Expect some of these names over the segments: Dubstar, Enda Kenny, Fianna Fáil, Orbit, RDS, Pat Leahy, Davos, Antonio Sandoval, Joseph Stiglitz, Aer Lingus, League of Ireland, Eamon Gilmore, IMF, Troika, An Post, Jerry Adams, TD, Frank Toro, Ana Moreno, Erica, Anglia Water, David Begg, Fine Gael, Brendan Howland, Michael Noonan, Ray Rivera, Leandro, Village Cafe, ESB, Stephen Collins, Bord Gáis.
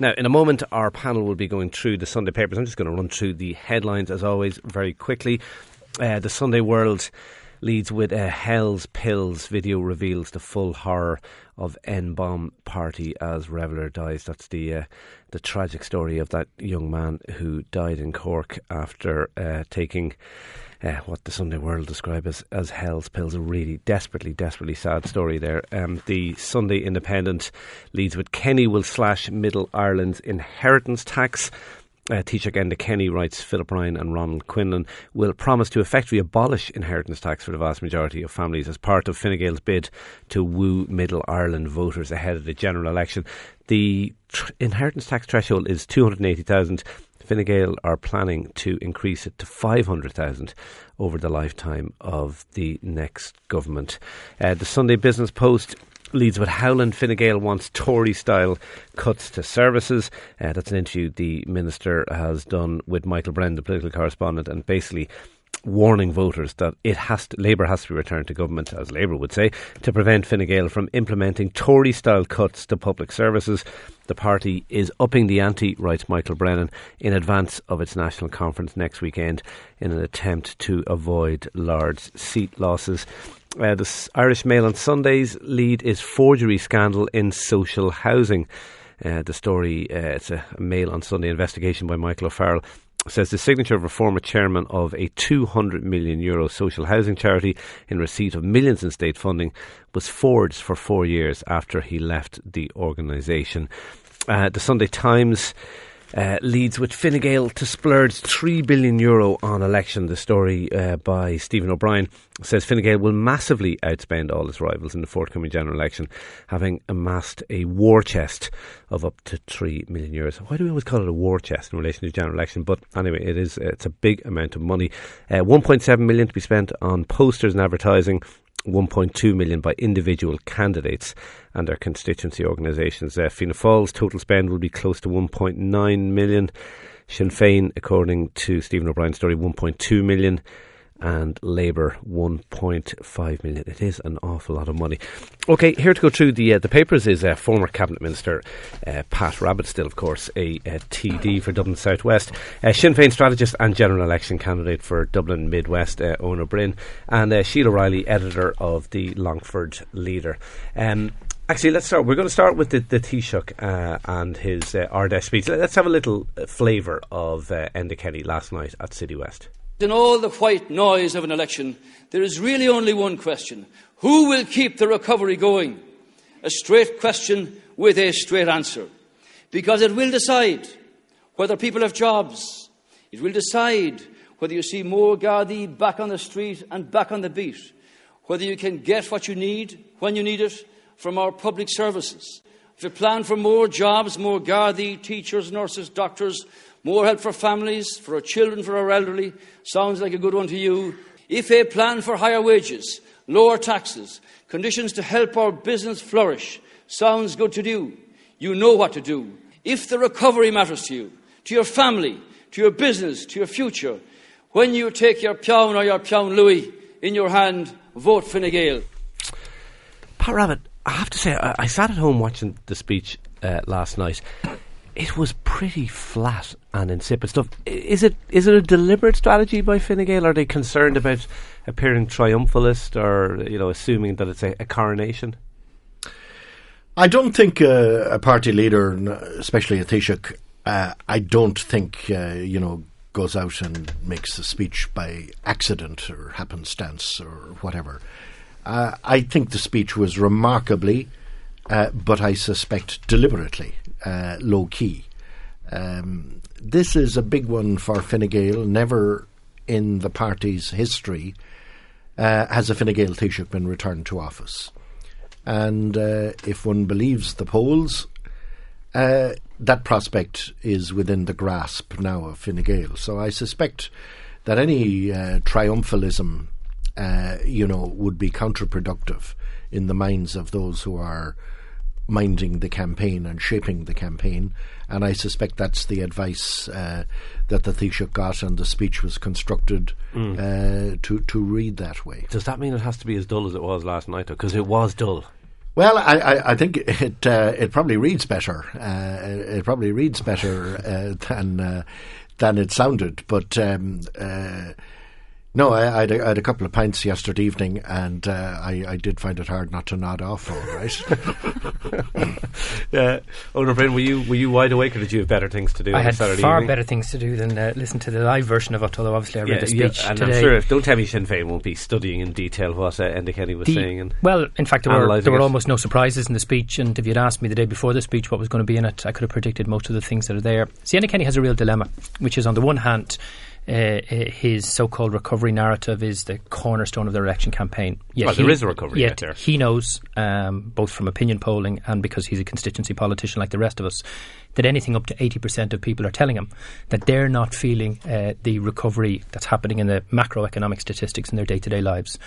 Now, in a moment, our panel will be going through the Sunday papers. I'm just going to run through the headlines, as always, very quickly. The Sunday World leads with Hell's Pills. Video reveals the full horror of N-bomb party as reveller dies. That's the tragic story of that young man who died in Cork after taking what the Sunday World describe as Hell's Pills. A really desperately sad story there. The Sunday Independent leads with Kenny will slash Middle Ireland's inheritance tax. Taoiseach Enda Kenny, writes Philip Ryan and Ronald Quinlan, will promise to effectively abolish inheritance tax for the vast majority of families as part of Fine Gael's bid to woo Middle Ireland voters ahead of the general election. The inheritance tax threshold is 280,000. Fine Gael are planning to increase it to 500,000 over the lifetime of the next government. The Sunday Business Post leads with Howland Fine Gael wants Tory-style cuts to services. That's an interview the Minister has done with Michael Brennan, the political correspondent, and basically warning voters that Labour has to be returned to government, as Labour would say, to prevent Fine Gael from implementing Tory-style cuts to public services. The party is upping the ante, writes Michael Brennan, in advance of its national conference next weekend in an attempt to avoid large seat losses. The Irish Mail on Sunday's lead is forgery scandal in social housing. The story, it's a Mail on Sunday investigation by Michael O'Farrell, says the signature of a former chairman of a €200 million social housing charity in receipt of millions in state funding was forged for 4 years after he left the organisation. The Sunday Times leads with Fine Gael to splurge €3 billion on election. The story by Stephen O'Brien says Fine Gael will massively outspend all its rivals in the forthcoming general election, having amassed a war chest of up to €3 million. Why do we always call it a war chest in relation to the general election? But anyway, it's a big amount of money. 1.7 million to be spent on posters and advertising, 1.2 million by individual candidates and their constituency organisations. Fianna Fáil's total spend will be close to 1.9 million. Sinn Féin, according to Stephen O'Brien's story, 1.2 million. And Labour, 1.5 million. It is an awful lot of money. OK, here to go through the papers is former Cabinet Minister Pat Rabbitte, still, of course, a TD for Dublin South West. Sinn Féin strategist and general election candidate for Dublin Mid West, Eoin Ó Broin. And Sheila Reilly, editor of the Longford Leader. Actually, let's start. We're going to start with the Taoiseach and his Ardèche speech. Let's have a little flavour of Enda Kenny last night at City West. In all the white noise of an election, there is really only one question. Who will keep the recovery going? A straight question with a straight answer. Because it will decide whether people have jobs. It will decide whether you see more Gardaí back on the street and back on the beat. Whether you can get what you need, when you need it, from our public services. If you plan for more jobs, more Gardaí, teachers, nurses, doctors, more help for families, for our children, for our elderly. Sounds like a good one to you. If a plan for higher wages, lower taxes, conditions to help our business flourish, sounds good to do. You know what to do. If the recovery matters to you, to your family, to your business, to your future, when you take your Peann or your Peann Louis in your hand, vote Fine Gael. Pat Rabbitte, I have to say, I sat at home watching the speech last night. It was pretty flat and insipid stuff. Is it a deliberate strategy by Fine Gael? Are they concerned about appearing triumphalist, or assuming that it's a coronation? I don't think a party leader, especially a Taoiseach, I don't think goes out and makes a speech by accident or happenstance or whatever. I think the speech was remarkably, but I suspect deliberately, low-key. This is a big one for Fine Gael. Never in the party's history has a Fine Gael Taoiseach been returned to office. And if one believes the polls, that prospect is within the grasp now of Fine Gael. So I suspect that any triumphalism, would be counterproductive in the minds of those who are minding the campaign and shaping the campaign, and I suspect that's the advice that the Taoiseach got, and the speech was constructed to read that way. Does that mean it has to be as dull as it was last night? Because it was dull. Well, I think it probably reads better. It probably reads better than it sounded. But no, I had a couple of pints yesterday evening, and I did find it hard not to nod off. All right. Eoin Ó Broin, were you wide awake, or did you have better things to do? I had Saturday far evening? Better things to do than listen to the live version of it. Although obviously I read the speech and today. I'm sure don't tell me Sinn Féin won't be studying in detail what Enda Kenny was saying. And well, in fact, there were almost no surprises in the speech. And if you'd asked me the day before the speech what was going to be in it, I could have predicted most of the things that are there. See, Enda Kenny has a real dilemma, which is on the one hand, his so-called recovery narrative is the cornerstone of their election campaign. There is a recovery. Yet there. He knows, both from opinion polling and because he's a constituency politician like the rest of us, that anything up to 80% of people are telling him that they're not feeling the recovery that's happening in the macroeconomic statistics in their day-to-day lives.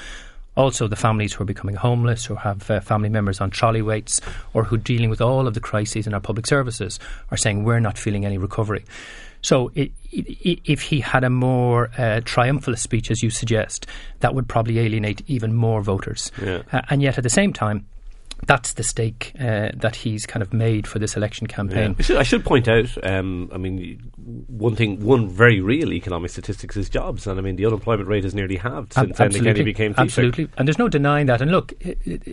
Also, the families who are becoming homeless, who have family members on trolley weights, or who are dealing with all of the crises in our public services, are saying we're not feeling any recovery. So if he had a more triumphalist speech, as you suggest, that would probably alienate even more voters. Yeah. And yet at the same time, that's the stake that he's kind of made for this election campaign. Yeah. I should point out, I mean, one very real economic statistics is jobs. And I mean, the unemployment rate has nearly halved since Enda Kenny became Taoiseach. Absolutely. And there's no denying that. And look,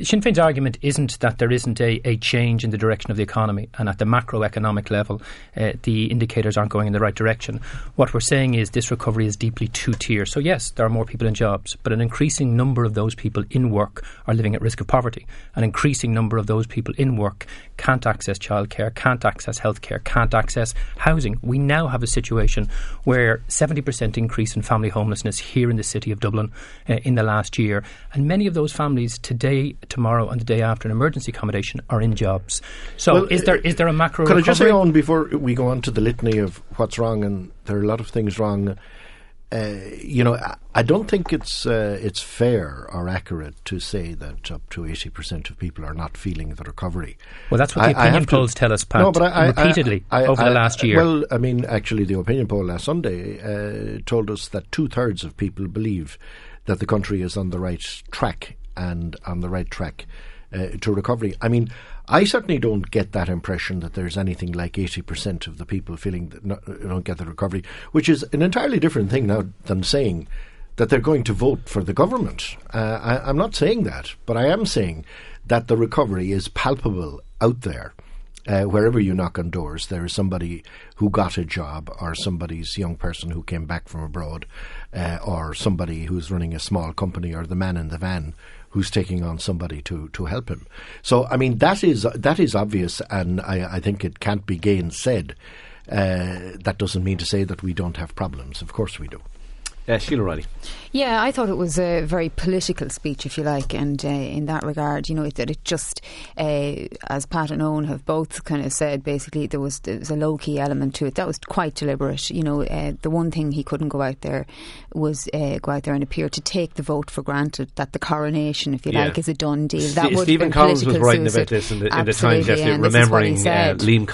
Sinn Féin's argument isn't that there isn't a change in the direction of the economy. And at the macroeconomic level, the indicators aren't going in the right direction. What we're saying is this recovery is deeply two-tier. So yes, there are more people in jobs, but an increasing number of those people in work are living at risk of poverty. An increasing number of those people in work can't access childcare, can't access healthcare, can't access housing. We now have a situation where 70% increase in family homelessness here in the city of Dublin in the last year, and many of those families today, tomorrow and the day after an emergency accommodation are in jobs. So well, is there a macro recovery? Could I just say on before we go on to the litany of what's wrong, and there are a lot of things wrong, you know, I don't think it's fair or accurate to say that up to 80% of people are not feeling the recovery. Well, that's what the opinion polls tell us, Pat, repeatedly over the last year. Well, I mean, actually, the opinion poll last Sunday told us that 2/3 of people believe that the country is on the right track and on the right track to recovery. I mean, I certainly don't get that impression that there's anything like 80% of the people feeling that don't get the recovery, which is an entirely different thing now than saying that they're going to vote for the government. I'm not saying that, but I am saying that the recovery is palpable out there. Wherever you knock on doors, there is somebody who got a job, or somebody's young person who came back from abroad, or somebody who's running a small company, or the man in the van who's taking on somebody to help him. So, I mean, that is obvious, and I think it can't be gainsaid. That doesn't mean to say that we don't have problems. Of course we do. Sheila Reilly. Yeah, I thought it was a very political speech, if you like, and in that regard, you know, it just, as Pat and Eoin have both kind of said, basically there was a low-key element to it. That was quite deliberate. You know, the one thing he couldn't go out there was go out there and appear to take the vote for granted, that the coronation, if you like, is a done deal. That would Stephen Collins was writing about this in the Times yesterday, remembering Liam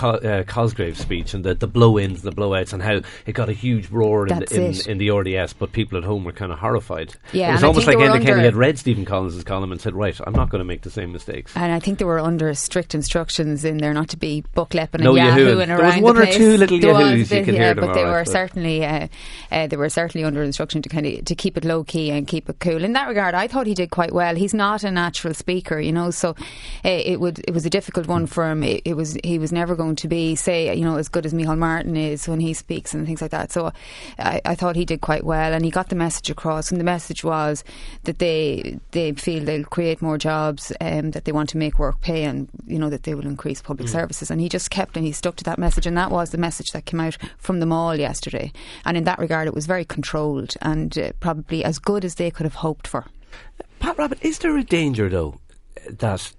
Cosgrave's speech and the blow-ins, the blowouts, and how it got a huge roar in the RDS, but people at home were kind of horrified. Yeah, it was almost like Enda Kenny had read Stephen Collins' column and said, right, I'm not going to make the same mistakes. And I think they were under strict instructions in there not to be buck-lepping and yahooing around the place. There was one or two little yahoos you can hear them. But they were certainly under instruction to kind of to keep it low-key and keep it cool. In that regard, I thought he did quite well. He's not a natural speaker, you know, so it was a difficult one for him. He was never going to be, say, you know, as good as Micheál Martin is when he speaks and things like that. So I thought he did quite well, and he got the message across, and the message was that they feel they'll create more jobs, that they want to make work pay, and you know that they will increase public services. And he just kept and he stuck to that message, and that was the message that came out from them all yesterday. And in that regard, it was very controlled and probably as good as they could have hoped for. Pat Rabbitte, is there a danger though that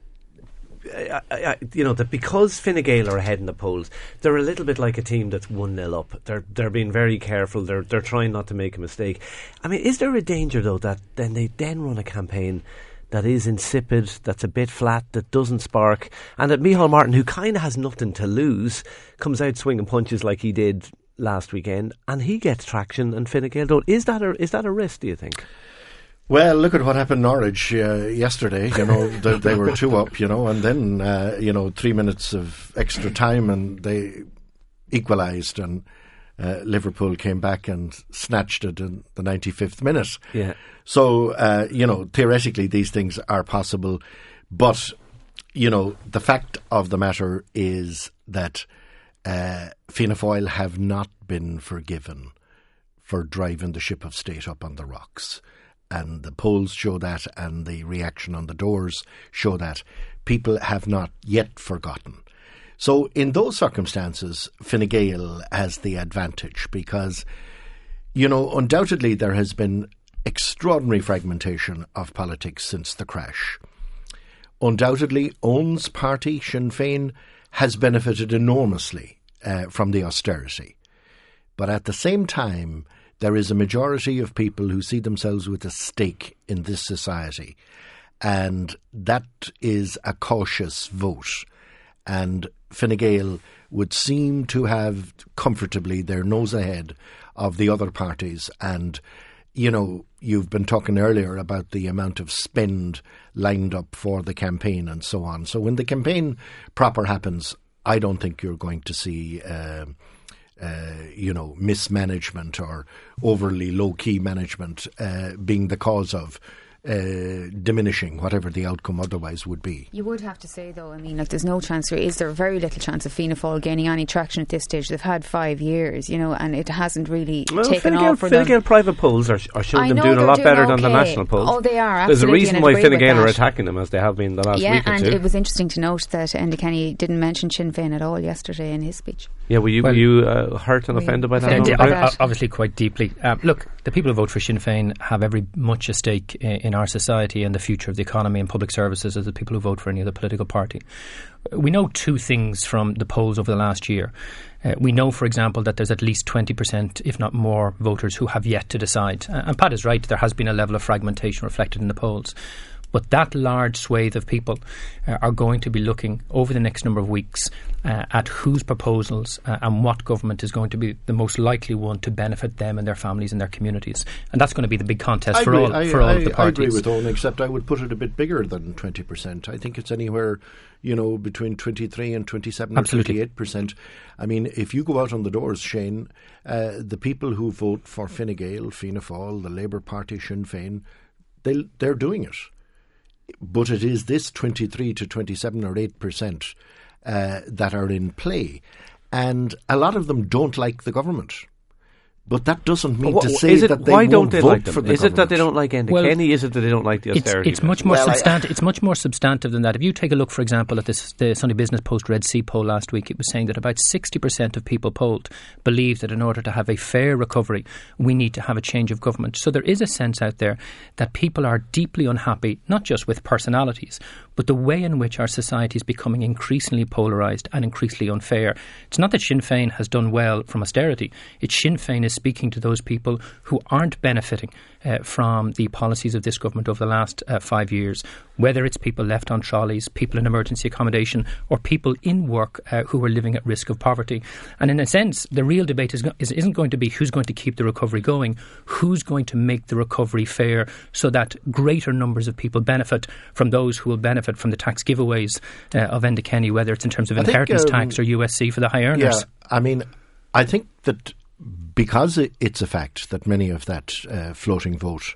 you know that because Fine Gael are ahead in the polls, they're a little bit like a team that's 1-0 up. They're being very careful. They're trying not to make a mistake. I mean, is there a danger though that then they then run a campaign that is insipid, that's a bit flat, that doesn't spark, and that Micheál Martin, who kind of has nothing to lose, comes out swinging punches like he did last weekend, and he gets traction and Fine Gael don't? Is that a risk, do you think? Well, look at what happened Norwich yesterday. You know, they were 2 up, you know, and then, 3 minutes of extra time and they equalised, and Liverpool came back and snatched it in the 95th minute. Yeah. So, theoretically these things are possible. But, the fact of the matter is that Fianna Fáil have not been forgiven for driving the ship of state up on the rocks. And the polls show that, and the reaction on the doors show that. People have not yet forgotten. So in those circumstances, Fine Gael has the advantage because, undoubtedly there has been extraordinary fragmentation of politics since the crash. Undoubtedly, Owen's party, Sinn Féin, has benefited enormously from the austerity. But at the same time, there is a majority of people who see themselves with a stake in this society. And that is a cautious vote. And Fine Gael would seem to have comfortably their nose ahead of the other parties. And, you've been talking earlier about the amount of spend lined up for the campaign and so on. So when the campaign proper happens, I don't think you're going to see mismanagement or overly low-key management being the cause of diminishing whatever the outcome otherwise would be. You would have to say, though, there's no chance, or is there very little chance of Fianna Fáil gaining any traction at this stage? They've had 5 years, and it hasn't really taken off for them. Fine Gael private polls are showing them doing a lot better than the national polls. Oh, they are, absolutely. There's a reason why Fine Gael are attacking them, as they have been the last week or two. Yeah, and it was interesting to note that Enda Kenny didn't mention Sinn Féin at all yesterday in his speech. Yeah, were you hurt and offended by that? Obviously quite deeply. Look, the people who vote for Sinn Féin have much at stake in our society and the future of the economy and public services as the people who vote for any other political party. We know two things from the polls over the last year. We know, for example, that there's at least 20%, if not more, voters who have yet to decide. And Pat is right, there has been a level of fragmentation reflected in the polls. But that large swathe of people are going to be looking over the next number of weeks at whose proposals and what government is going to be the most likely one to benefit them and their families and their communities. And that's going to be the big contest for all of the parties. I agree with Owen, except I would put it a bit bigger than 20%. I think it's anywhere, between 23 and 27 Absolutely. Or 28%. If you go out on the doors, Shane, the people who vote for Fine Gael, Fianna Fáil, the Labour Party, Sinn Féin, they're doing it. But it is this 23 to 27 or 8% that are in play. And a lot of them don't like the government. But that doesn't mean to say that they won't vote for the government. Is it that they don't like Enda Kenny? Is it that they don't like the austerity? It's much more substantive than that. If you take a look, for example, at the Sunday Business Post Red Sea poll last week, it was saying that about 60% of people polled believe that in order to have a fair recovery, we need to have a change of government. So there is a sense out there that people are deeply unhappy, not just with personalities, but the way in which our society is becoming increasingly polarised and increasingly unfair. It's not that Sinn Féin has done well from austerity. It's Sinn Féin is speaking to those people who aren't benefiting from the policies of this government over the last 5 years, whether it's people left on trolleys, people in emergency accommodation, or people in work who are living at risk of poverty. And in a sense, the real debate isn't going to be who's going to keep the recovery going, who's going to make the recovery fair so that greater numbers of people benefit from those who will benefit from the tax giveaways of Enda Kenny, whether it's in terms of inheritance tax or USC for the high earners. Yeah, I think that because it's a fact that many of that floating vote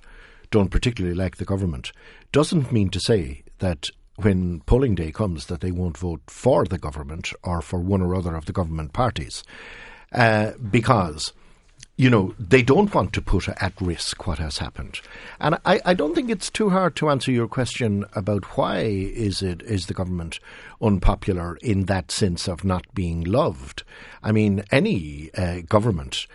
don't particularly like the government, doesn't mean to say that when polling day comes that they won't vote for the government or for one or other of the government parties. Because, they don't want to put at risk what has happened. And I don't think it's too hard to answer your question about why is the government unpopular in that sense of not being loved. Any government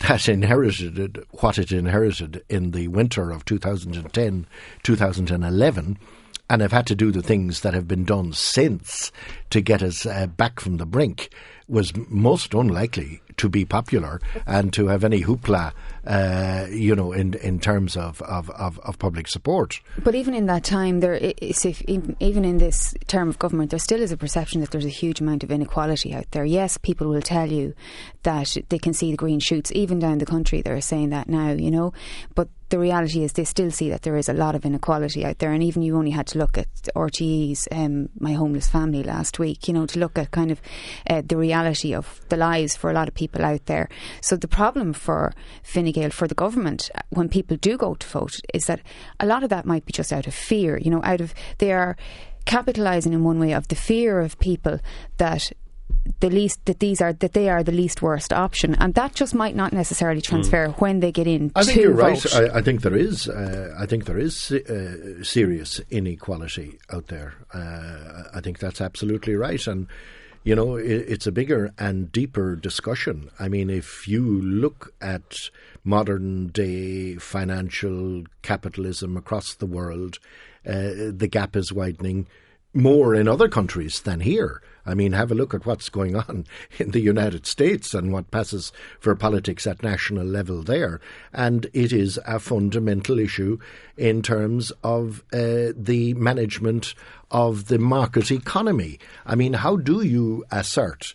that inherited what it inherited in the winter of 2010, 2011, and have had to do the things that have been done since to get us back from the brink, was most unlikely to be popular and to have any hoopla, in terms of public support. But even in that time, even in this term of government, there still is a perception that there's a huge amount of inequality out there. Yes, people will tell you that they can see the green shoots, even down the country. They're saying that now, but the reality is they still see that there is a lot of inequality out there. And even you only had to look at RTE's My Homeless Family last week, to look at kind of the reality of the lives for a lot of people out there. So the problem for Fine Gael, for the government, when people do go to vote, is that a lot of that might be just out of fear, they are capitalising in one way of the fear of people that they are the least worst option, and that just might not necessarily transfer when they get in. I think you're vote. Right. I think there is serious inequality out there. I think that's absolutely right, and it's a bigger and deeper discussion. I mean, if you look at modern day financial capitalism across the world, the gap is widening more in other countries than here. I mean, have a look at what's going on in the United States and what passes for politics at national level there. And it is a fundamental issue in terms of the management of the market economy. I mean, how do you assert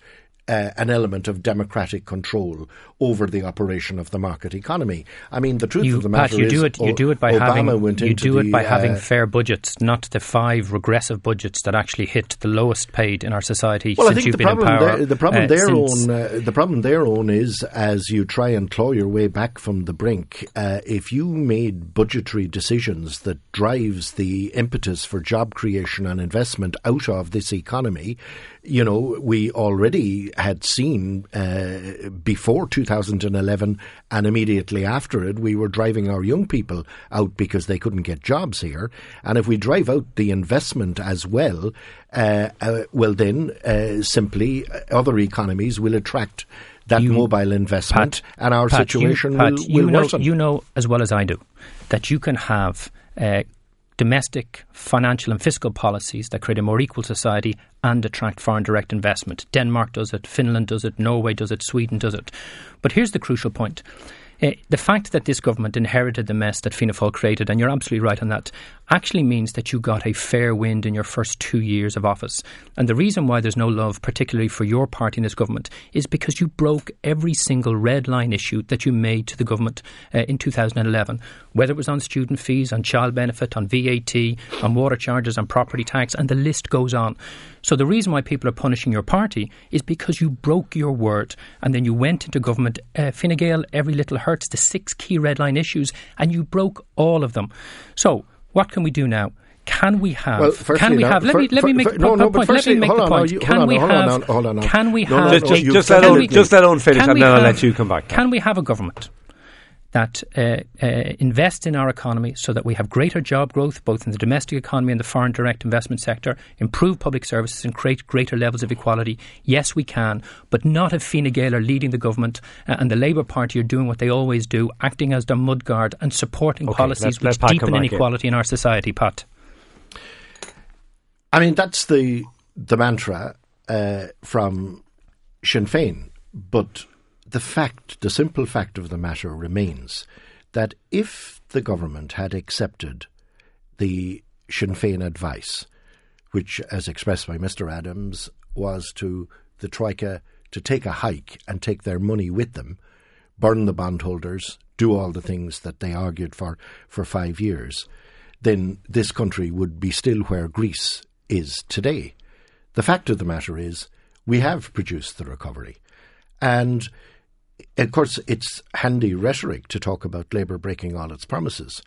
an element of democratic control over the operation of the market economy? I mean, the truth of the matter is, Obama went into it by having fair budgets, not the 5 regressive budgets that actually hit the lowest paid in our society. Well, since you've been in power. The problem their own is, as you try and claw your way back from the brink, if you made budgetary decisions that drives the impetus for job creation and investment out of this economy, we already had seen before 2011 and immediately after it, we were driving our young people out because they couldn't get jobs here. And if we drive out the investment as well, simply other economies will attract that mobile investment, and our situation will worsen. You know as well as I do that you can have domestic, financial and fiscal policies that create a more equal society and attract foreign direct investment. Denmark does it, Finland does it, Norway does it, Sweden does it. But here's the crucial point. The fact that this government inherited the mess that Fianna Fáil created, and you're absolutely right on that, actually means that you got a fair wind in your first 2 years of office. And the reason why there's no love, particularly for your party in this government, is because you broke every single red line issue that you made to the government in 2011, whether it was on student fees, on child benefit, on VAT, on water charges, on property tax, and the list goes on. So the reason why people are punishing your party is because you broke your word, and then you went into government, Fine Gael, every little hurt, the 6 key red line issues, and you broke all of them. So what can we do now? Can we have a government that invest in our economy so that we have greater job growth, both in the domestic economy and the foreign direct investment sector, improve public services and create greater levels of equality? Yes, we can, but not if Fine Gael are leading the government and the Labour Party are doing what they always do, acting as their mudguard and supporting policies which deepen inequality in our society, Pat. I mean, that's the mantra from Sinn Féin, but the simple fact of the matter remains that if the government had accepted the Sinn Féin advice, which, as expressed by Mr. Adams, was to the Troika to take a hike and take their money with them, burn the bondholders, do all the things that they argued for 5 years, then this country would be still where Greece is today. The fact of the matter is we have produced the recovery. And of course, it's handy rhetoric to talk about Labour breaking all its promises.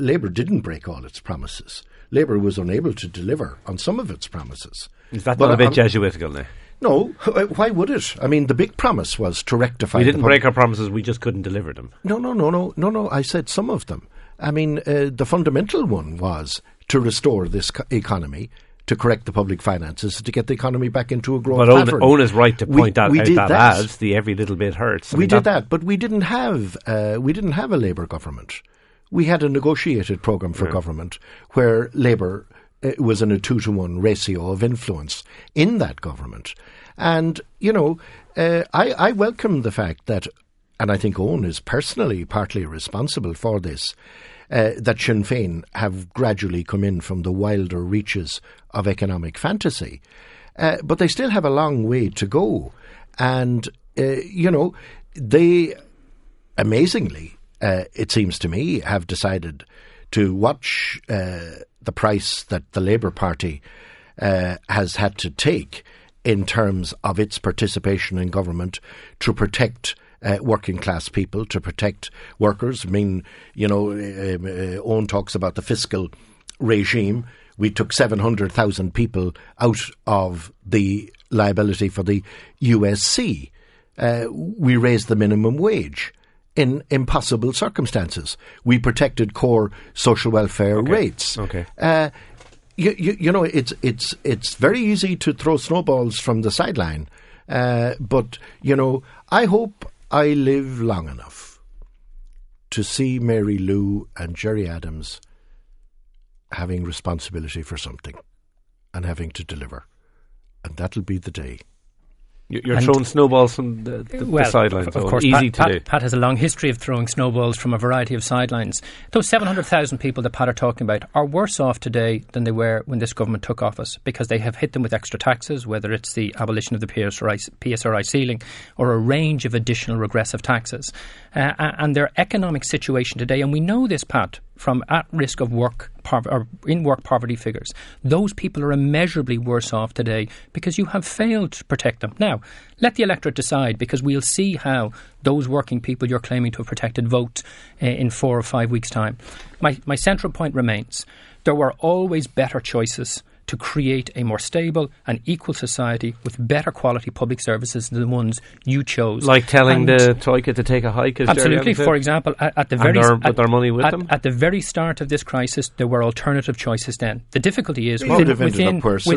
Labour didn't break all its promises. Labour was unable to deliver on some of its promises. Is that not a bit Jesuitical now? No, why would it? I mean, the big promise was to rectify. We didn't break our promises, we just couldn't deliver them. No, I said some of them. I mean, the fundamental one was to restore this economy, to correct the public finances, to get the economy back into a growth pattern. But Owen is right to point out that as the every little bit hurts. But we didn't have a Labour government. We had a negotiated programme for government where Labour was in a 2-to-1 ratio of influence in that government. And, you know, I welcome the fact that, and I think Eoin is personally partly responsible for this, that Sinn Féin have gradually come in from the wilder reaches of economic fantasy. But they still have a long way to go. And, you know, they, amazingly, it seems to me, have decided to watch the price that the Labour Party has had to take in terms of its participation in government to protect working class people, to protect workers. I mean, you know, Eoin talks about the fiscal regime. We took 700,000 people out of the liability for the USC. We raised the minimum wage in impossible circumstances. We protected core social welfare rates. Okay. You know, it's very easy to throw snowballs from the sideline. But, you know, I hope I live long enough to see Mary Lou and Jerry Adams having responsibility for something and having to deliver. And that'll be the day. You're throwing snowballs from the sidelines. Of course, Pat has a long history of throwing snowballs from a variety of sidelines. Those 700,000 people that Pat are talking about are worse off today than they were when this government took office, because they have hit them with extra taxes, whether it's the abolition of the PSRI ceiling or a range of additional regressive taxes. And their economic situation today, and we know this, Pat, from at-risk of work or in-work poverty figures. Those people are immeasurably worse off today because you have failed to protect them. Now, let the electorate decide, because we'll see how those working people you're claiming to have protected vote in 4 or 5 weeks' time. My central point remains. There were always better choices to create a more stable and equal society with better quality public services than the ones you chose. Like telling the Troika to take a hike? Absolutely. For example, at the very start of this crisis, there were alternative choices then. The difficulty is... Within 12 months... You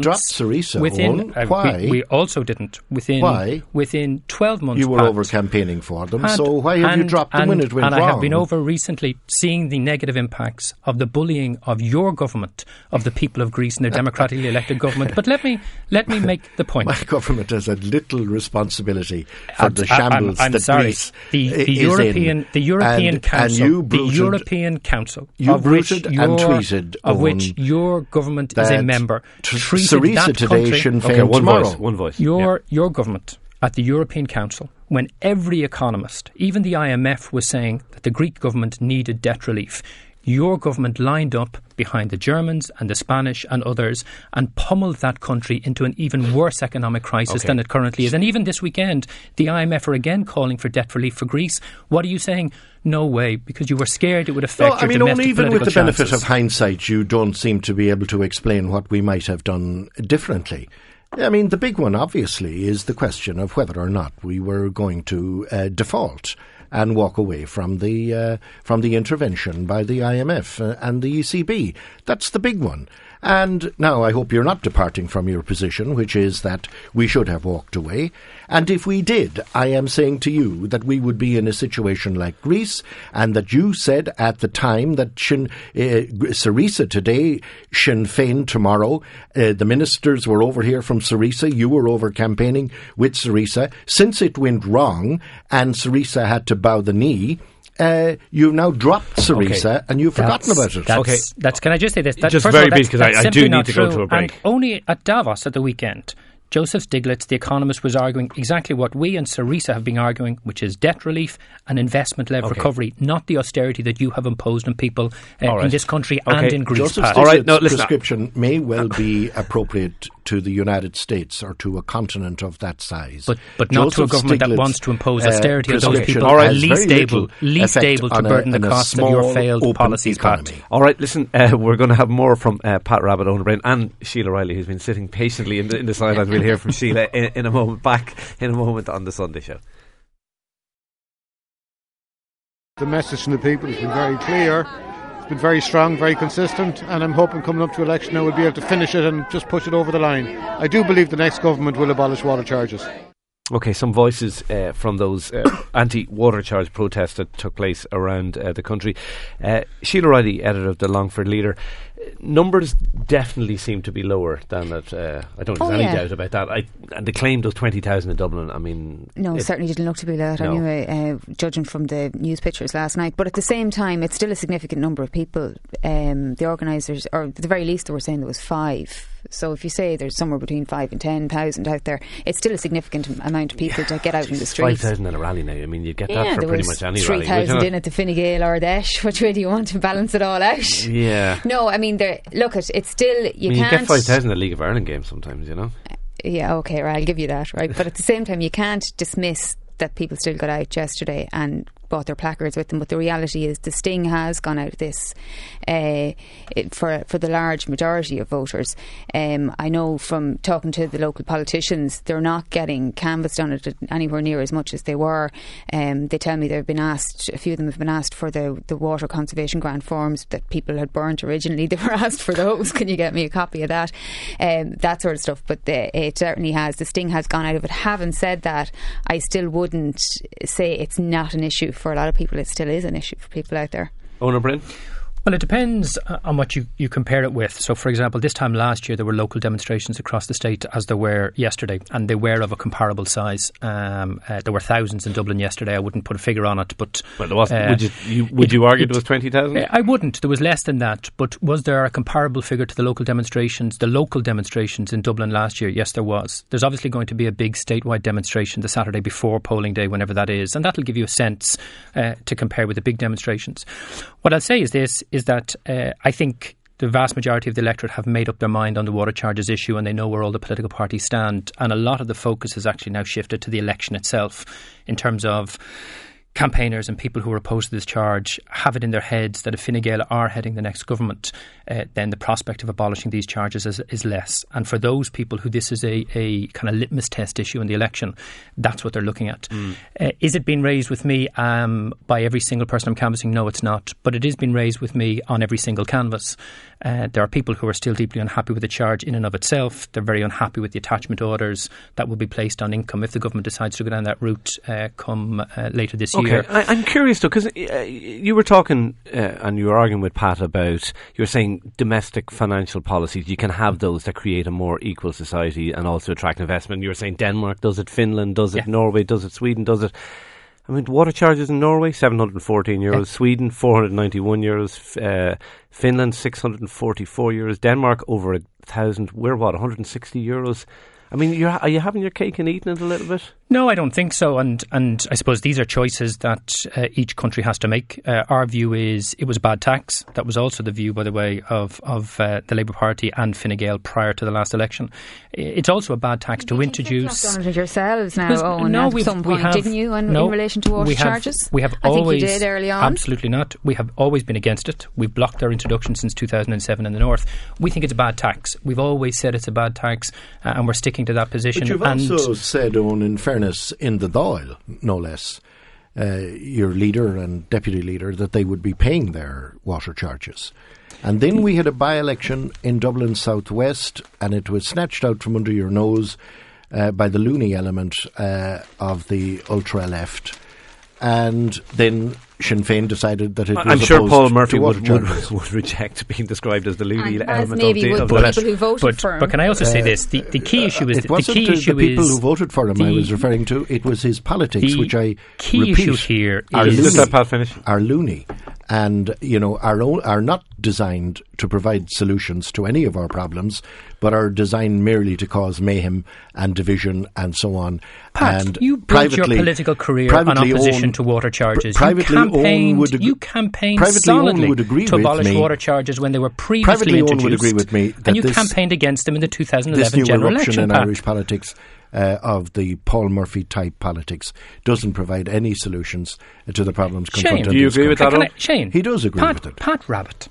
dropped Syriza. Why? We also didn't. Why? Within 12 months... You were over-campaigning for them, so why have you dropped them when it went wrong? I have been over recently seeing the negative impacts of the bullying of your government, of the people of Greece and their democratically elected government. But let me make the point. My government has a little responsibility for the shambles that Greece the European Council, of which your government is a member, treated that country. Sinn Féin tomorrow. Your government at the European Council, when every economist, even the IMF, was saying that the Greek government needed debt relief, your government lined up behind the Germans and the Spanish and others and pummeled that country into an even worse economic crisis than it currently is. And even this weekend, the IMF are again calling for debt relief for Greece. What are you saying? No way, because you were scared it would affect your domestic political chances. Even with the benefit of hindsight, you don't seem to be able to explain what we might have done differently. I mean, the big one, obviously, is the question of whether or not we were going to default and walk away from the intervention by the IMF and the ECB. That's the big one. And now I hope you're not departing from your position, which is that we should have walked away. And if we did, I am saying to you that we would be in a situation like Greece, and that you said at the time that Syriza today, Sinn Féin tomorrow, the ministers were over here from Syriza, you were over campaigning with Syriza. Since it went wrong and Syriza had to bow the knee, you've now dropped Syriza and you've forgotten about it. Can I just say this? Just very briefly, because I do need to go to a break. And only at Davos at the weekend, Joseph Stiglitz, the economist, was arguing exactly what we and Syriza have been arguing, which is debt relief and investment-led recovery, not the austerity that you have imposed on people in this country and in Greece. Joseph Stiglitz's prescription may well be appropriate to the United States or to a continent of that size. But not to a government that wants to impose austerity on those people least able to burden the costs of your failed policies, Pat. All right, listen, we're going to have more from Pat Rabbitte, Eoin Ó Broin and Sheila Reilly, who's been sitting patiently in the sidelines. We'll hear from Sheila in a moment, back in a moment on The Sunday Show. The message from the people has been very clear. It's been very strong, very consistent, and I'm hoping coming up to election I will be able to finish it and just push it over the line. I do believe the next government will abolish water charges. Okay, some voices from those anti-water charge protests that took place around the country. Sheila Reilly, editor of the Longford Leader. Numbers definitely seem to be lower than that. I don't have any doubt about that. And the claim was 20,000 in Dublin. I mean, no, it certainly didn't look to be that anyway, judging from the news pictures last night. But at the same time, it's still a significant number of people. The organisers, or at the very least, they were saying there was 5. So if you say there's somewhere between 5,000 and 10,000 out there, it's still a significant amount of people to get out in the streets. 5,000 at a rally now. I mean, you get that for pretty much any 3, rally. 3,000 in at the Fine Gael or Ardèche. Which way do you want to balance it all out? Yeah. No, I mean, look, it's still you get 5,000 at League of Ireland games sometimes, you know. Yeah, okay, right, I'll give you that, right. But at the same time, you can't dismiss that people still got out yesterday and bought their placards with them. But the reality is the sting has gone out of this for the large majority of voters. I know from talking to the local politicians, they're not getting canvassed on it anywhere near as much as they were. They tell me they've been asked, a few of them have been asked for the water conservation grant forms that people had burnt originally. They were asked for those. Can you get me a copy of that? That sort of stuff. But it certainly has. The sting has gone out of it. Having said that, I still wouldn't say it's not an issue for a lot of people. It still is an issue for people out there. Eoin Ó Broin? Well, it depends on what you compare it with. So, for example, this time last year there were local demonstrations across the state, as there were yesterday, and they were of a comparable size. There were thousands in Dublin yesterday. I wouldn't put a figure on it, but... Well, there wasn't. Would you argue there was 20,000? I wouldn't. There was less than that. But was there a comparable figure to the local demonstrations? The local demonstrations in Dublin last year? Yes, there was. There's obviously going to be a big statewide demonstration the Saturday before polling day, whenever that is, and that'll give you a sense to compare with the big demonstrations. What I'll say is this, is that I think the vast majority of the electorate have made up their mind on the water charges issue, and they know where all the political parties stand. And a lot of the focus has actually now shifted to the election itself, in terms of campaigners and people who are opposed to this charge have it in their heads that if Fine Gael are heading the next government, then the prospect of abolishing these charges is less. And for those people who this is a kind of litmus test issue in the election, that's what they're looking at. Is it being raised with me by every single person I'm canvassing? No, it's not. But it is being raised with me on every single canvas. There are people who are still deeply unhappy with the charge in and of itself. They're very unhappy with the attachment orders that will be placed on income if the government decides to go down that route come later this year. I'm curious though, because you were talking and you were arguing with Pat about, you were saying domestic financial policies, you can have those that create a more equal society and also attract investment. You were saying Denmark does it, Finland does it, Norway does it, Sweden does it. I mean, water charges in Norway, €714, Sweden, €491, Finland, €644, Denmark, over 1,000, we're what, €160? I mean, are you having your cake and eating it a little bit? No, I don't think so. And I suppose these are choices that each country has to make. Our view is it was a bad tax. That was also the view, by the way, of the Labour Party and Fine Gael prior to the last election. It's also a bad tax to introduce. You've done it yourselves now, Eoin, no, at some point, didn't you, in relation to water charges? We have always, I think you did early on. Absolutely not. We have always been against it. We've blocked their introduction since 2007 in the North. We think it's a bad tax. We've always said it's a bad tax, and we're sticking to that position. But you've also said, Eoin, in fairness, in the Dáil, no less, your leader and deputy leader, that they would be paying their water charges. And then we had a by-election in Dublin South West, and it was snatched out from under your nose by the loony element of the ultra-left. And then Sinn Féin decided that it was, I'm sure Paul Murphy would reject being described as the loony element of the left. But can I also say this? The key issue is... It wasn't the people who voted for him I was referring to. It was his politics, which I repeat. The key issue here are loony. And, you know, are not designed to provide solutions to any of our problems, but are designed merely to cause mayhem and division and so on. Pat, and you built your political career on opposition to water charges. You campaigned solidly to abolish water charges when they were previously introduced. Privately, Eoin would agree with me that and you campaigned against them in the 2011 general election, Pat. Irish politics. Of the Paul Murphy type politics doesn't provide any solutions to the problems confronted. Shane, do you agree with that? Shane, he does agree with it. Pat Rabbitte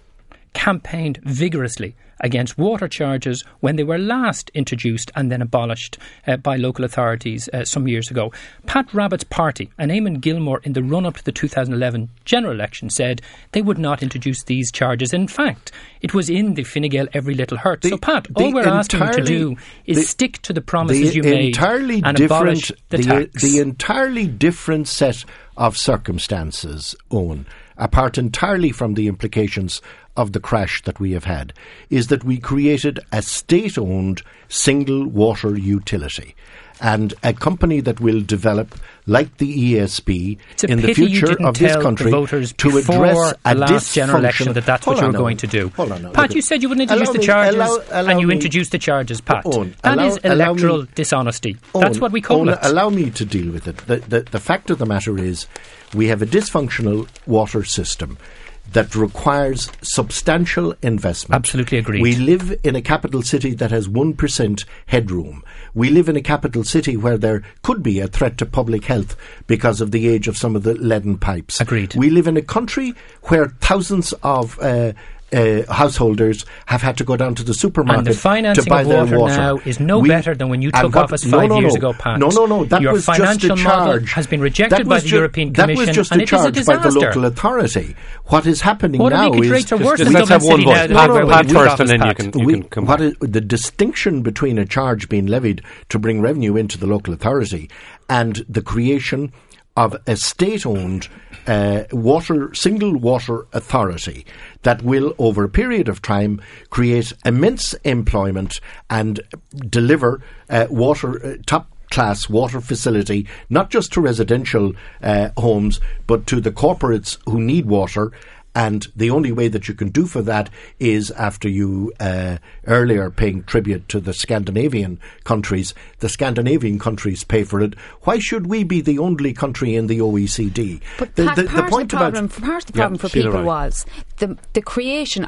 campaigned vigorously against water charges when they were last introduced and then abolished by local authorities some years ago. Pat Rabbitte's party and Eamon Gilmore in the run-up to the 2011 general election said they would not introduce these charges. In fact, it was in the Fine Gael Every Little Hurt. So Pat, all we're asking you to do is stick to the promises you made and abolish the tax. The entirely different set of circumstances, Eoin, apart entirely from the implications of the crash that we have had, is that we created a state-owned single water utility and a company that will develop, like the ESB, in the future of this country to address a dysfunction. That's what you're going to do. Pat, you said you wouldn't introduce the charges, and you introduced the charges, Pat. That is electoral dishonesty. That's what we call it. Allow me to deal with it. The fact of the matter is we have a dysfunctional water system that requires substantial investment. Absolutely agreed. We live in a capital city that has 1% headroom. We live in a capital city where there could be a threat to public health because of the age of some of the leaden pipes. Agreed. We live in a country where thousands of householders have had to go down to the supermarket to buy their water. And the financing of water now is better than when you took office five years ago, Pat. That your was just a charge. Has been rejected by the European Commission. That was just a charge by the local authority. What is happening now is... Let's have one vote. Pat first, and then you can come back. The distinction between a charge being levied to bring revenue into the local authority and the creation of a state-owned single water authority that will, over a period of time, create immense employment and deliver top-class water facility, not just to residential homes, but to the corporates who need water. And the only way that you can do for that is after you earlier paying tribute to the Scandinavian countries. The Scandinavian countries pay for it. Why should we be the only country in the OECD? But the problem for people was the creation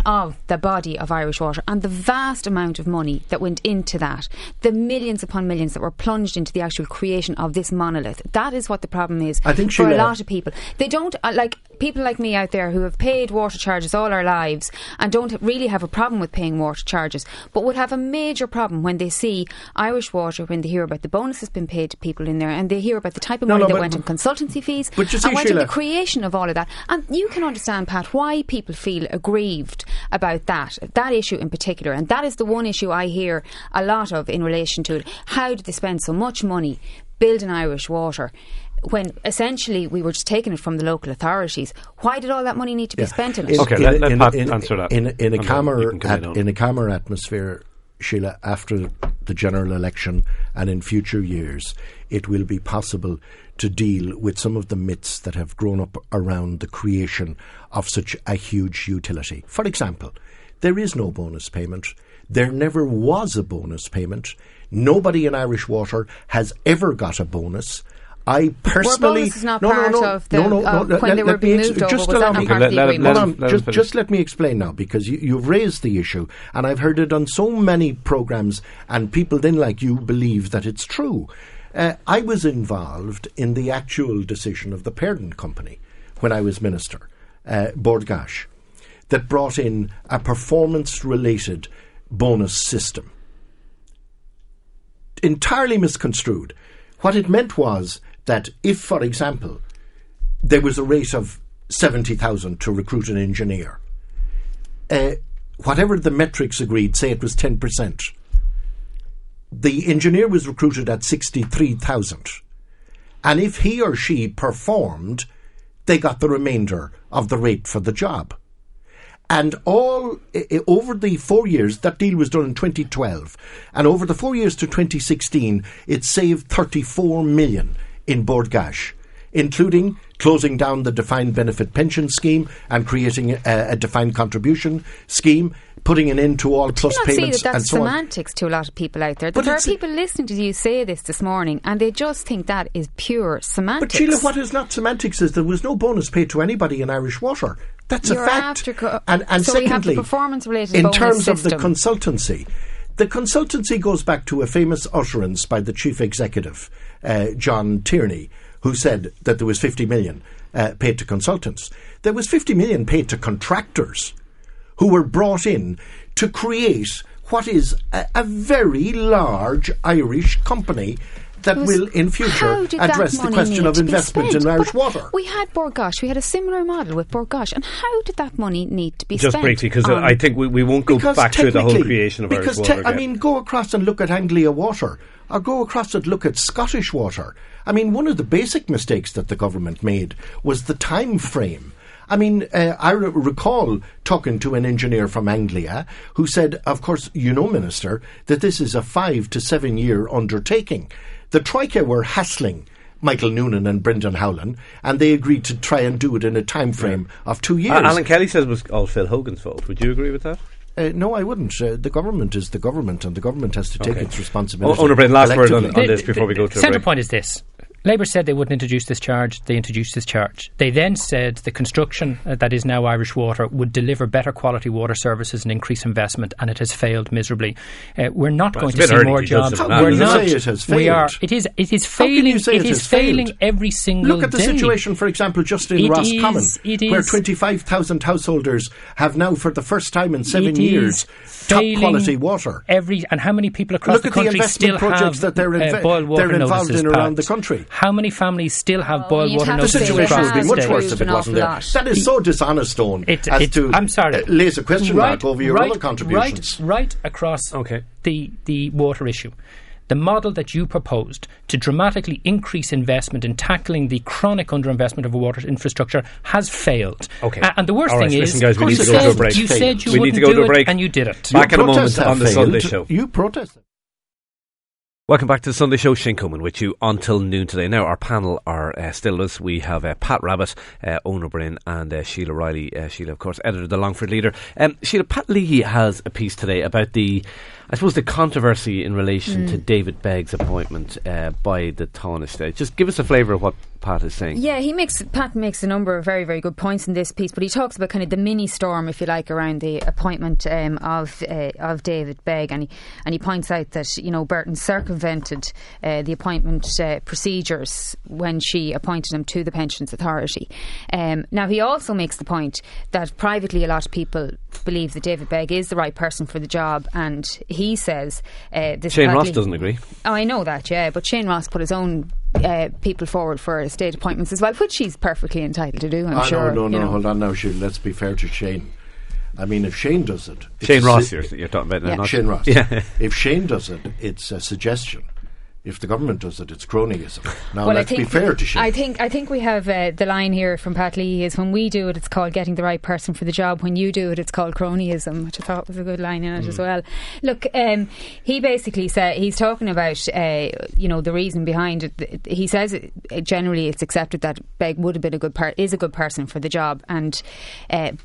of the body of Irish Water and the vast amount of money that went into that, the millions upon millions that were plunged into the actual creation of this monolith. That is what the problem is for a lot of people. They don't, like people like me out there who have paid water charges all our lives and don't really have a problem with paying water charges, but would have a major problem when they see Irish Water, when they hear about the bonuses being paid to people in there, and they hear about the type of money that went in consultancy fees and went in the creation of all of that. And you can understand, Pat, why people feel aggrieved about that issue in particular. And that is the one issue I hear a lot of in relation to it. How did they spend so much money building Irish Water when essentially we were just taking it from the local authorities? Why did all that money need to be spent on it? Let Pat answer that. In a calmer atmosphere, Sheila, after the general election and in future years, it will be possible to deal with some of the myths that have grown up around the creation of such a huge utility. For example, there is no bonus payment. There never was a bonus payment. Nobody in Irish Water has ever got a bonus. I personally... Just let me explain now, because you've raised the issue, and I've heard it on so many programmes, and people then like you believe that it's true. I was involved in the actual decision of the parent company when I was minister, Bord Gáis, that brought in a performance-related bonus system. Entirely misconstrued. What it meant was that if, for example, there was a rate of 70,000 to recruit an engineer, whatever the metrics agreed, say it was 10%, the engineer was recruited at 63,000. And if he or she performed, they got the remainder of the rate for the job. And over the 4 years, that deal was done in 2012, and over the 4 years to 2016, it saved 34 million in Bord Gáis, including closing down the defined benefit pension scheme and creating a defined contribution scheme, putting an end to all plus payments and so on. Do you not see that that's semantics to a lot of people out there? There are people listening to you say this morning and they just think that is pure semantics. But Sheila, what is not semantics is there was no bonus paid to anybody in Irish Water. That's a fact. And so secondly, in terms of the consultancy, goes back to a famous utterance by the chief executive, John Tierney, who said that there was 50 million paid to consultants. There was 50 million paid to contractors who were brought in to create what is a very large Irish company that will in future address the question of investment in Irish water. We had Bord Gáis, we had a similar model with Bord Gáis, and how did that money need to be spent? Just briefly, because I think we won't go back through the whole creation of Irish water. Because I mean, go across and look at Anglia Water, or go across and look at Scottish Water. I mean, one of the basic mistakes that the government made was the time frame. I mean, I recall talking to an engineer from Anglia who said, of course, you know, Minister, that this is a 5 to 7 year undertaking. The Troika were hassling Michael Noonan and Brendan Howland, and they agreed to try and do it in a time frame of 2 years. Alan Kelly says it was all Phil Hogan's fault. Would you agree with that? No, I wouldn't. The government is the government, and the government has to take its responsibility. Eoin Ó Broin, last word on this before we go to the centre point is this. Labour said they wouldn't introduce this charge. They introduced this charge. They then said the construction that is now Irish Water would deliver better quality water services and increase investment, and it has failed miserably. We're not going to see more jobs. It is failing every single day. Look at the situation, for example, just in Roscommon, where 25,000 householders have now, for the first time in 7 years, top quality water. And how many people across the country still have boil water notices? Look at the investment projects that they're involved in around the country. How many families still have boiled water notices? The situation would be much worse if it wasn't there. That is so dishonest, Eoin, I'm sorry. Lays a question mark over your other contributions. Right across the water issue. The model that you proposed to dramatically increase investment in tackling the chronic underinvestment of water infrastructure has failed. Okay. And the worst thing is, guys, we need to go to a break. You said you wouldn't do it, and you did it. Back in a moment on the Sunday Show. You protested. Welcome back to the Sunday Show. Shane Coleman with you until noon today. Now, our panel are still us. We have Pat Rabbitte, Eoin Ó Broin, and Sheila Reilly. Sheila, of course, editor of the Longford Leader. Sheila, Pat Leahy has a piece today about the, I suppose, the controversy in relation to David Begg's appointment by the Taoiseach. Just give us a flavour of what Pat is saying. Yeah, Pat makes a number of very, very good points in this piece, but he talks about kind of the mini storm, if you like, around the appointment of David Begg, and he points out that, you know, Burton circumvented the appointment procedures when she appointed him to the Pensions Authority. Now, he also makes the point that privately a lot of people believe that David Begg is the right person for the job, and he says this Shane Ross doesn't agree. Oh, I know that, yeah, but Shane Ross put his own people forward for estate appointments as well, which she's perfectly entitled to do, I'm sure. No, hold on now, Sheila. Let's be fair to Shane. I mean, if Shane does it... Shane Ross you're talking about. Yeah. Not Shane Ross. Yeah. If Shane does it, it's a suggestion. If the government does it, it's cronyism. Now, well, let's be fair to Shane. I think we have the line here from Pat Leahy is, when we do it, it's called getting the right person for the job. When you do it, it's called cronyism, which I thought was a good line in it as well. Look, he basically said, he's talking about, the reason behind it. He says generally it's accepted that Begg would have been a good person for the job, and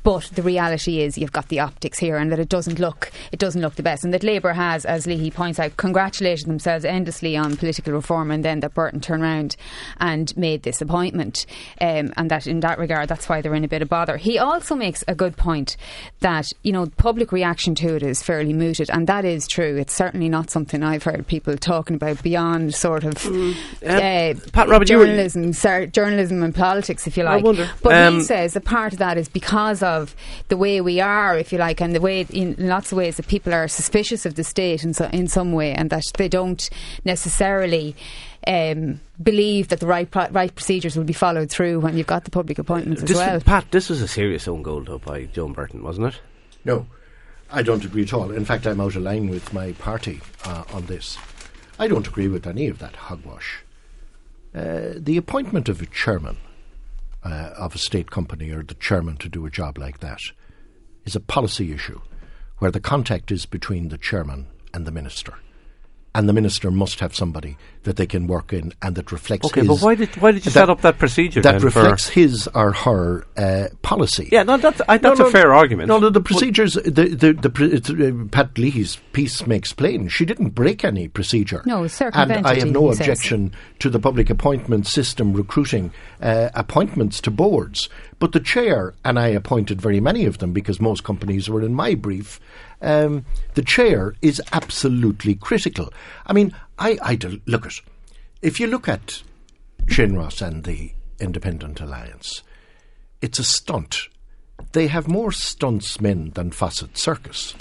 but the reality is you've got the optics here, and that it doesn't look the best, and that Labour has, as Leahy points out, congratulated themselves endlessly on political reform, and then that Burton turned round and made this appointment, and that in that regard that's why they're in a bit of bother. He also makes a good point that, you know, public reaction to it is fairly muted, and that is true. It's certainly not something I've heard people talking about beyond sort of Pat Rabbitte, journalism and politics, if you like. I wonder. But he says a part of that is because of the way we are, if you like, and the way in lots of ways that people are suspicious of the state in some way, and that they don't necessarily believe that the right procedures will be followed through when you've got the public appointments as well. Pat, this was a serious own goal though by Joan Burton, wasn't it? No, I don't agree at all. In fact, I'm out of line with my party on this. I don't agree with any of that hogwash. The appointment of a chairman of a state company, or the chairman to do a job like that, is a policy issue where the contact is between the chairman and the minister. And the minister must have somebody that they can work in and that reflects his... Okay, but why did you set up that procedure that then? That reflects his or her policy. Yeah, no, that's a fair argument. No, the procedures... Pat Leahy's piece makes plain. She didn't break any procedure. No, certainly. And I have no objection to the public appointment system recruiting appointments to boards. But the chair, and I appointed very many of them because most companies were in my brief... the chair is absolutely critical. I mean, if you look at Shane Ross and the Independent Alliance, it's a stunt. They have more stuntsmen than Fawcett Circus.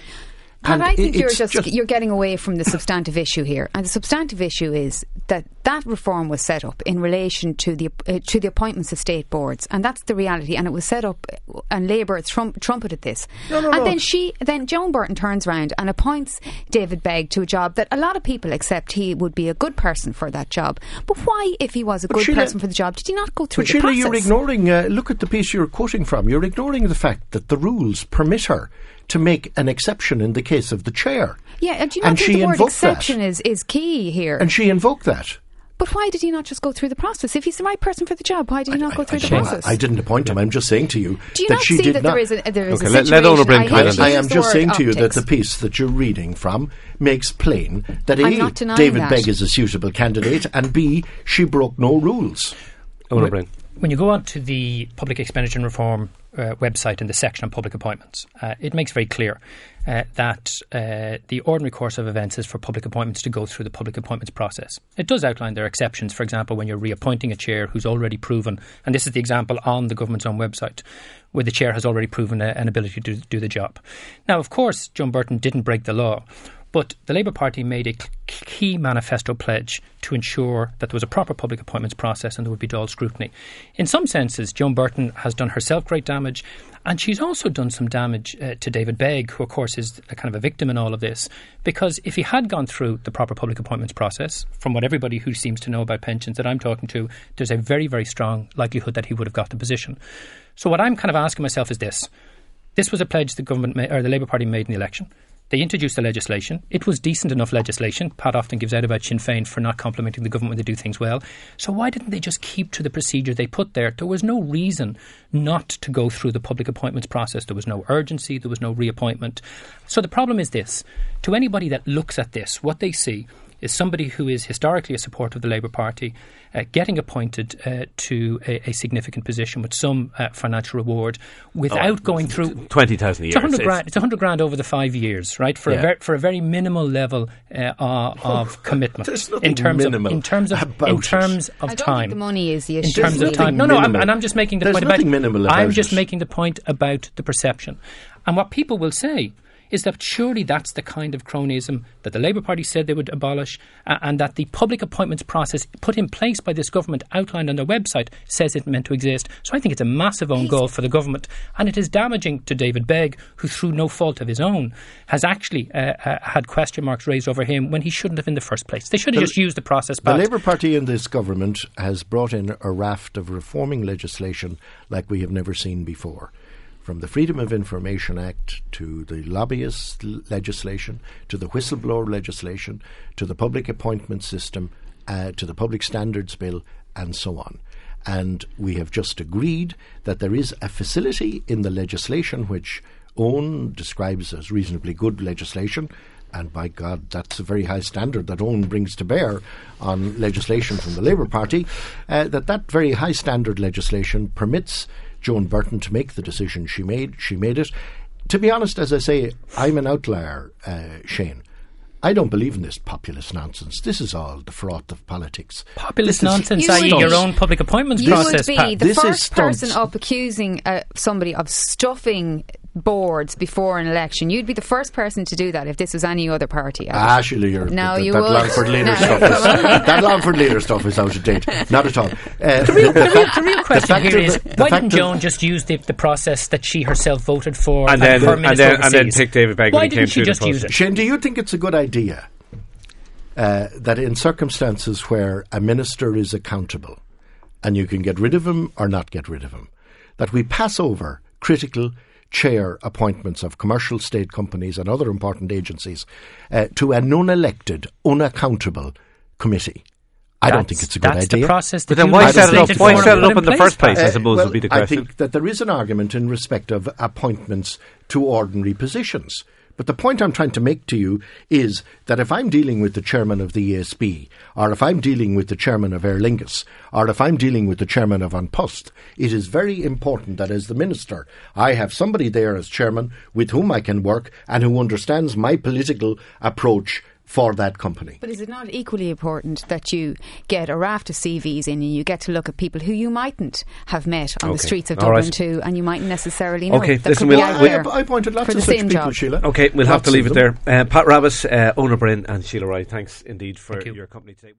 And I think you're getting away from the substantive issue here, and the substantive issue is that that reform was set up in relation to the appointments of state boards, and that's the reality. And it was set up, and Labour trumpeted this. No. Then Joan Burton turns around and appoints David Begg to a job that a lot of people accept he would be a good person for that job. But why, if he was a good person for the job, did he not go through the process? But Sheila, you're ignoring. Look at the piece you're quoting from. You're ignoring the fact that the rules permit her to make an exception in the case of the chair. Yeah, and do you not think the word exception is key here? And she invoked that. But why did he not just go through the process? If he's the right person for the job, why did he not go through the process? I didn't appoint him. I'm just saying to you that she did not. Do you not see that there is a situation? I am just saying to you that the piece that you're reading from makes plain that A, David Begg is a suitable candidate, and B, she broke no rules. When you go on to the Public Expenditure and Reform website in the section on public appointments, it makes very clear that the ordinary course of events is for public appointments to go through the public appointments process. It does outline there are exceptions, for example, when you're reappointing a chair who's already proven, and this is the example on the government's own website, where the chair has already proven an ability to do the job. Now, of course, Joan Burton didn't break the law, but the Labour Party made a key manifesto pledge to ensure that there was a proper public appointments process and there would be dull scrutiny. In some senses, Joan Burton has done herself great damage, and she's also done some damage to David Begg, who, of course, is a kind of a victim in all of this, because if he had gone through the proper public appointments process, from what everybody who seems to know about pensions that I'm talking to, there's a very, very strong likelihood that he would have got the position. So what I'm kind of asking myself is this. This was a pledge the government or the Labour Party made in the election. They introduced the legislation. It was decent enough legislation. Pat often gives out about Sinn Féin for not complimenting the government when they do things well. So why didn't they just keep to the procedure they put there? There was no reason not to go through the public appointments process. There was no urgency. There was no reappointment. So the problem is this. To anybody that looks at this, what they see is somebody who is historically a supporter of the Labour Party getting appointed to a significant position with some financial reward without going through... 20,000 a year. It's 100 grand over the 5 years, right, for a very minimal level of commitment. There's nothing minimal about it. In terms of time. I don't think the money is the issue. In terms of time. No, I'm just making the point about... There's nothing minimal about it. I'm just making the point about the perception. And what people will say is that surely that's the kind of cronyism that the Labour Party said they would abolish, and that the public appointments process put in place by this government outlined on their website says it meant to exist. So I think it's a massive own goal for the government, and it is damaging to David Begg, who through no fault of his own has actually had question marks raised over him when he shouldn't have in the first place. They should have just used the process back. The Labour Party in this government has brought in a raft of reforming legislation like we have never seen before. From the Freedom of Information Act to the lobbyist legislation, to the whistleblower legislation, to the public appointment system, to the public standards bill, and so on. And we have just agreed that there is a facility in the legislation which Eoin describes as reasonably good legislation. And by God, that's a very high standard that Eoin brings to bear on legislation from the Labour Party, that very high standard legislation permits Joan Burton to make the decision she made. She made it. To be honest, as I say, I'm an outlier, Shane. I don't believe in this populist nonsense. This is all the froth of politics. Populist nonsense, i.e. your own public appointments process. You would be the first person up accusing somebody of stuffing boards before an election. You'd be the first person to do that if this was any other party. Actually, that Longford Leader stuff is out of date. Not at all. The real question here is, why didn't Joan just use the process that she herself voted for and her minister overseas? And then pick David Begg when he came through the process. Shane, do you think it's a good idea that in circumstances where a minister is accountable and you can get rid of him or not get rid of him, that we pass over critical chair appointments of commercial state companies and other important agencies to a non-elected, unaccountable committee? I don't think it's a good idea. That's the process. But then why set it up? Why set it up in the first place? I suppose would be the question. I think that there is an argument in respect of appointments to ordinary positions. But the point I'm trying to make to you is that if I'm dealing with the chairman of the ESB, or if I'm dealing with the chairman of Aer Lingus, or if I'm dealing with the chairman of An Post, it is very important that as the minister, I have somebody there as chairman with whom I can work and who understands my political approach for that company. But is it not equally important that you get a raft of CVs in and you get to look at people who you mightn't have met on the streets of Dublin too, and you mightn't necessarily know? I pointed lots of such people, Sheila. Okay, we'll have to leave it there. Pat Rabbitte, Eoin Ó Broin and Sheila Reilly, thanks indeed for your company today.